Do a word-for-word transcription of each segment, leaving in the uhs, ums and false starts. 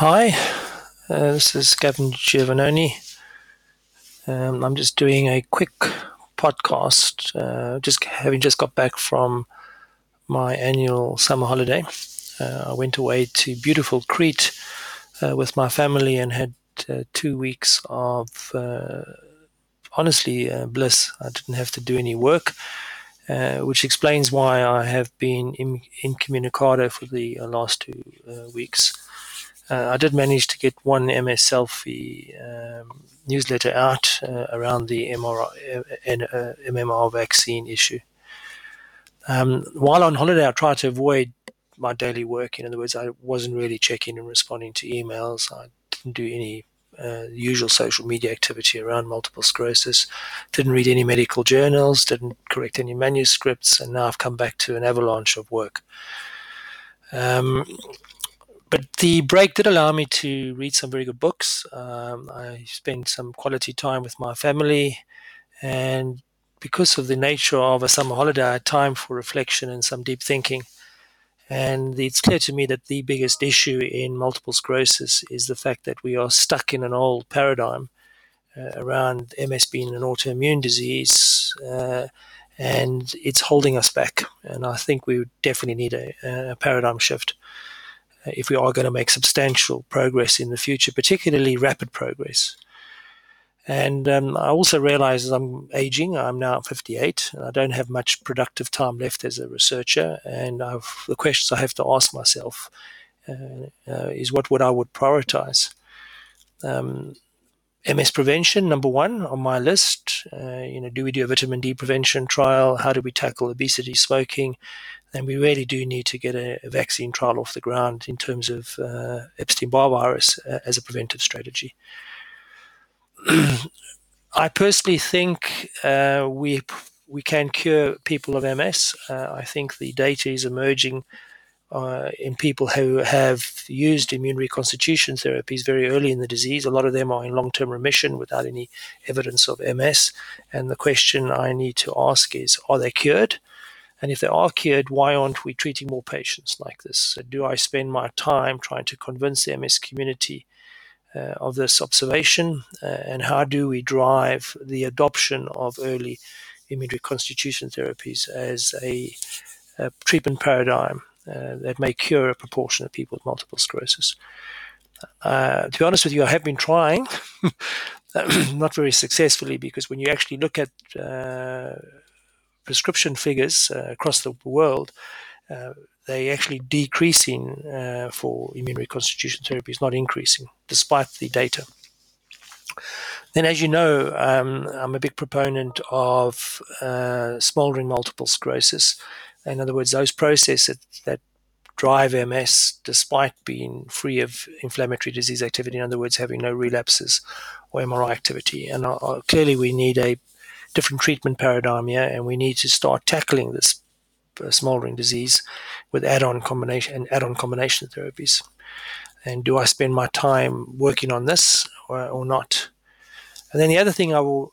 Hi, uh, this is Gavin Giovannoni. Um, I'm just doing a quick podcast, uh, just having just got back from my annual summer holiday. Uh, I went away to beautiful Crete uh, with my family and had uh, two weeks of uh, honestly uh, bliss. I didn't have to do any work, uh, which explains why I have been in, incommunicado for the uh, last two uh, weeks. Uh, I did manage to get one M S Selfie um, newsletter out uh, around the M M R vaccine issue. Um, while on holiday, I tried to avoid my daily work. In other words, I wasn't really checking and responding to emails. I didn't do any uh, usual social media activity around multiple sclerosis. Didn't read any medical journals. Didn't correct any manuscripts. And now I've come back to an avalanche of work. Um... But the break did allow me to read some very good books. Um, I spent some quality time with my family. And because of the nature of a summer holiday, I had time for reflection and some deep thinking. And it's clear to me that the biggest issue in multiple sclerosis is the fact that we are stuck in an old paradigm uh, around M S being an autoimmune disease. Uh, and it's holding us back. And I think we definitely need a, a paradigm shift if we are going to make substantial progress in the future, particularly rapid progress. And um, I also realize as I'm aging, I'm now fifty-eight, and I don't have much productive time left as a researcher. And I've, the questions I have to ask myself uh, uh, is what would I would prioritize? Um, M S prevention, number one on my list. Uh, you know, do we do a vitamin D prevention trial? How do we tackle obesity, smoking? And we really do need to get a, a vaccine trial off the ground in terms of uh, Epstein-Barr virus uh, as a preventive strategy. I personally think uh, we we can cure people of M S. Uh, I think the data is emerging uh, in people who have used immune reconstitution therapies very early in the disease. A lot of them are in long-term remission without any evidence of M S. And the question I need to ask is, are they cured? And if they are cured, why aren't we treating more patients like this? So do I spend my time trying to convince the M S community uh, of this observation? Uh, and how do we drive the adoption of early immune reconstitution therapies as a, a treatment paradigm uh, that may cure a proportion of people with multiple sclerosis? Uh, to be honest with you, I have been trying, not very successfully, because when you actually look at uh, prescription figures uh, across the world, uh, they actually decreasing uh, for immune reconstitution therapies, not increasing, despite the data. Then, as you know, um, I'm a big proponent of uh, smoldering multiple sclerosis. In other words, those processes that drive M S despite being free of inflammatory disease activity, in other words, having no relapses or M R I activity. And uh, clearly we need a different treatment paradigm here, and we need to start tackling this uh, smoldering disease with add-on combination and add-on combination therapies. And do I spend my time working on this or, or not? And then the other thing I will,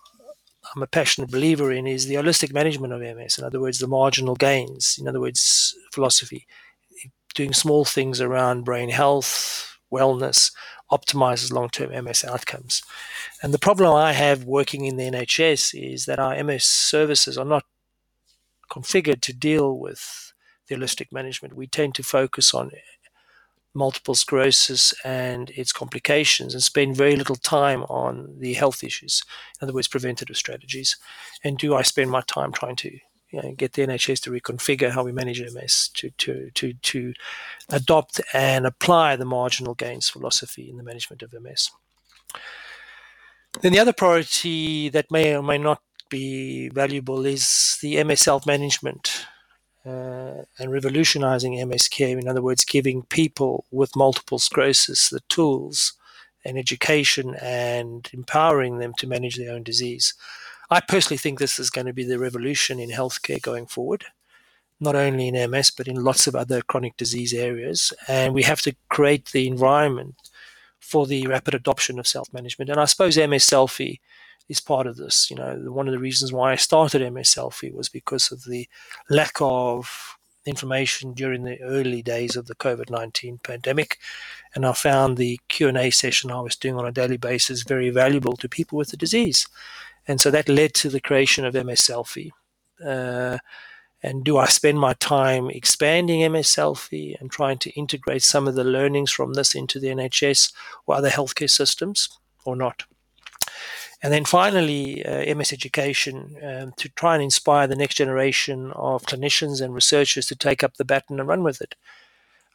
I'm a passionate believer in is the holistic management of M S. In other words, the marginal gains. In other words, philosophy, doing small things around brain health, wellness, optimizes long-term M S outcomes. And the problem I have working in the N H S is that our M S services are not configured to deal with the holistic management. We tend to focus on multiple sclerosis and its complications and spend very little time on the health issues, in other words, preventative strategies. And do I spend my time trying to you know, get the N H S to reconfigure how we manage M S, to, to, to, to adopt and apply the marginal gains philosophy in the management of M S. Then the other priority that may or may not be valuable is the M S self-management uh, and revolutionizing M S care. In other words, giving people with multiple sclerosis the tools and education and empowering them to manage their own disease. I personally think this is going to be the revolution in healthcare going forward, not only in M S, but in lots of other chronic disease areas. And we have to create the environment for the rapid adoption of self-management. And I suppose M S Selfie is part of this. You know, one of the reasons why I started M S Selfie was because of the lack of information during the early days of the COVID nineteen pandemic, and I found the Q and A session I was doing on a daily basis very valuable to people with the disease. And so that led to the creation of M S Selfie. Uh, and do I spend my time expanding M S Selfie and trying to integrate some of the learnings from this into the N H S or other healthcare systems or not? And then finally, uh, M S Education, um, to try and inspire the next generation of clinicians and researchers to take up the baton and run with it.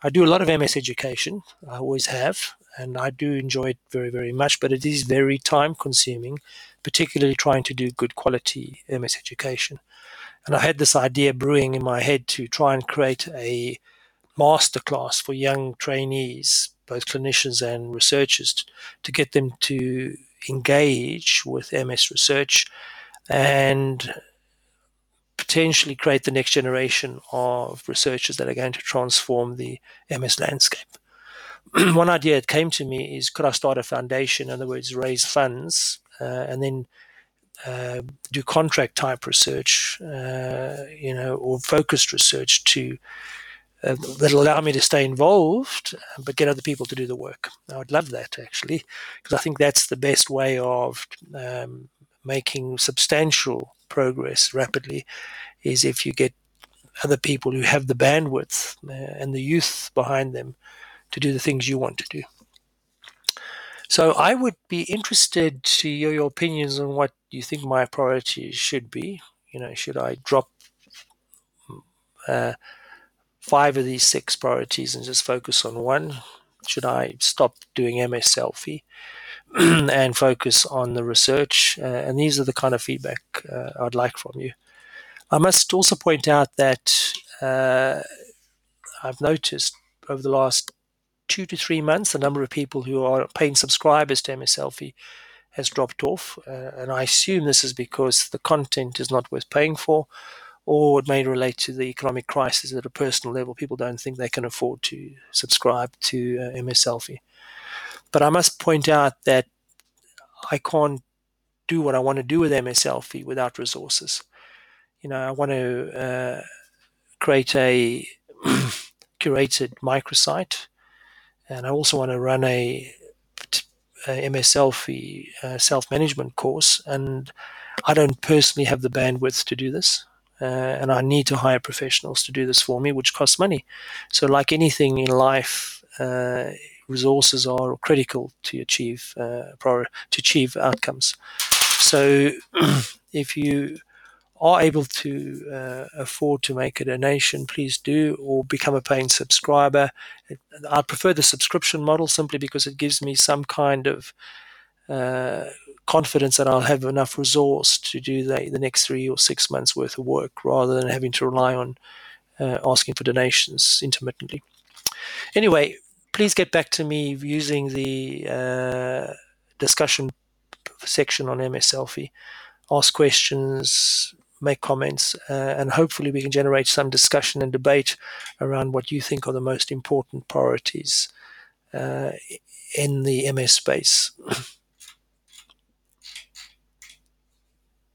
I do a lot of M S Education, I always have, and I do enjoy it very, very much, but it is very time-consuming, particularly trying to do good quality M S Education. And I had this idea brewing in my head to try and create a masterclass for young trainees, both clinicians and researchers, to, to get them to engage with M S research and potentially create the next generation of researchers that are going to transform the M S landscape. One idea that came to me is, could I start a foundation, in other words, raise funds uh, and then uh, do contract type research, uh, you know, or focused research to Uh, that'll allow me to stay involved, but get other people to do the work. I would love that, actually, because I think that's the best way of um, making substantial progress rapidly, is if you get other people who have the bandwidth uh, and the youth behind them to do the things you want to do. So I would be interested to hear your opinions on what you think my priorities should be. You know, should I drop Uh, five of these six priorities and just focus on one? Should I stop doing M S Selfie and focus on the research? Uh, and these are the kind of feedback uh, I'd like from you. I must also point out that uh, I've noticed over the last two to three months, the number of people who are paying subscribers to M S Selfie has dropped off. Uh, and I assume this is because the content is not worth paying for, or it may relate to the economic crisis at a personal level. People don't think they can afford to subscribe to uh, M S Selfie. But I must point out that I can't do what I want to do with M S Selfie without resources. You know, I want to uh, create a curated microsite, and I also want to run a, a M S Selfie uh, self-management course, and I don't personally have the bandwidth to do this. Uh, and I need to hire professionals to do this for me, which costs money. So like anything in life, uh, resources are critical to achieve uh, prior, to achieve outcomes. So if you are able to uh, afford to make a donation, please do, or become a paying subscriber. I prefer the subscription model simply because it gives me some kind of Uh, confidence that I'll have enough resource to do the, the next three or six months worth of work, rather than having to rely on uh, asking for donations intermittently. Anyway, please get back to me using the uh, discussion section on M S Selfie. Ask questions, make comments, uh, and hopefully we can generate some discussion and debate around what you think are the most important priorities uh, in the M S space.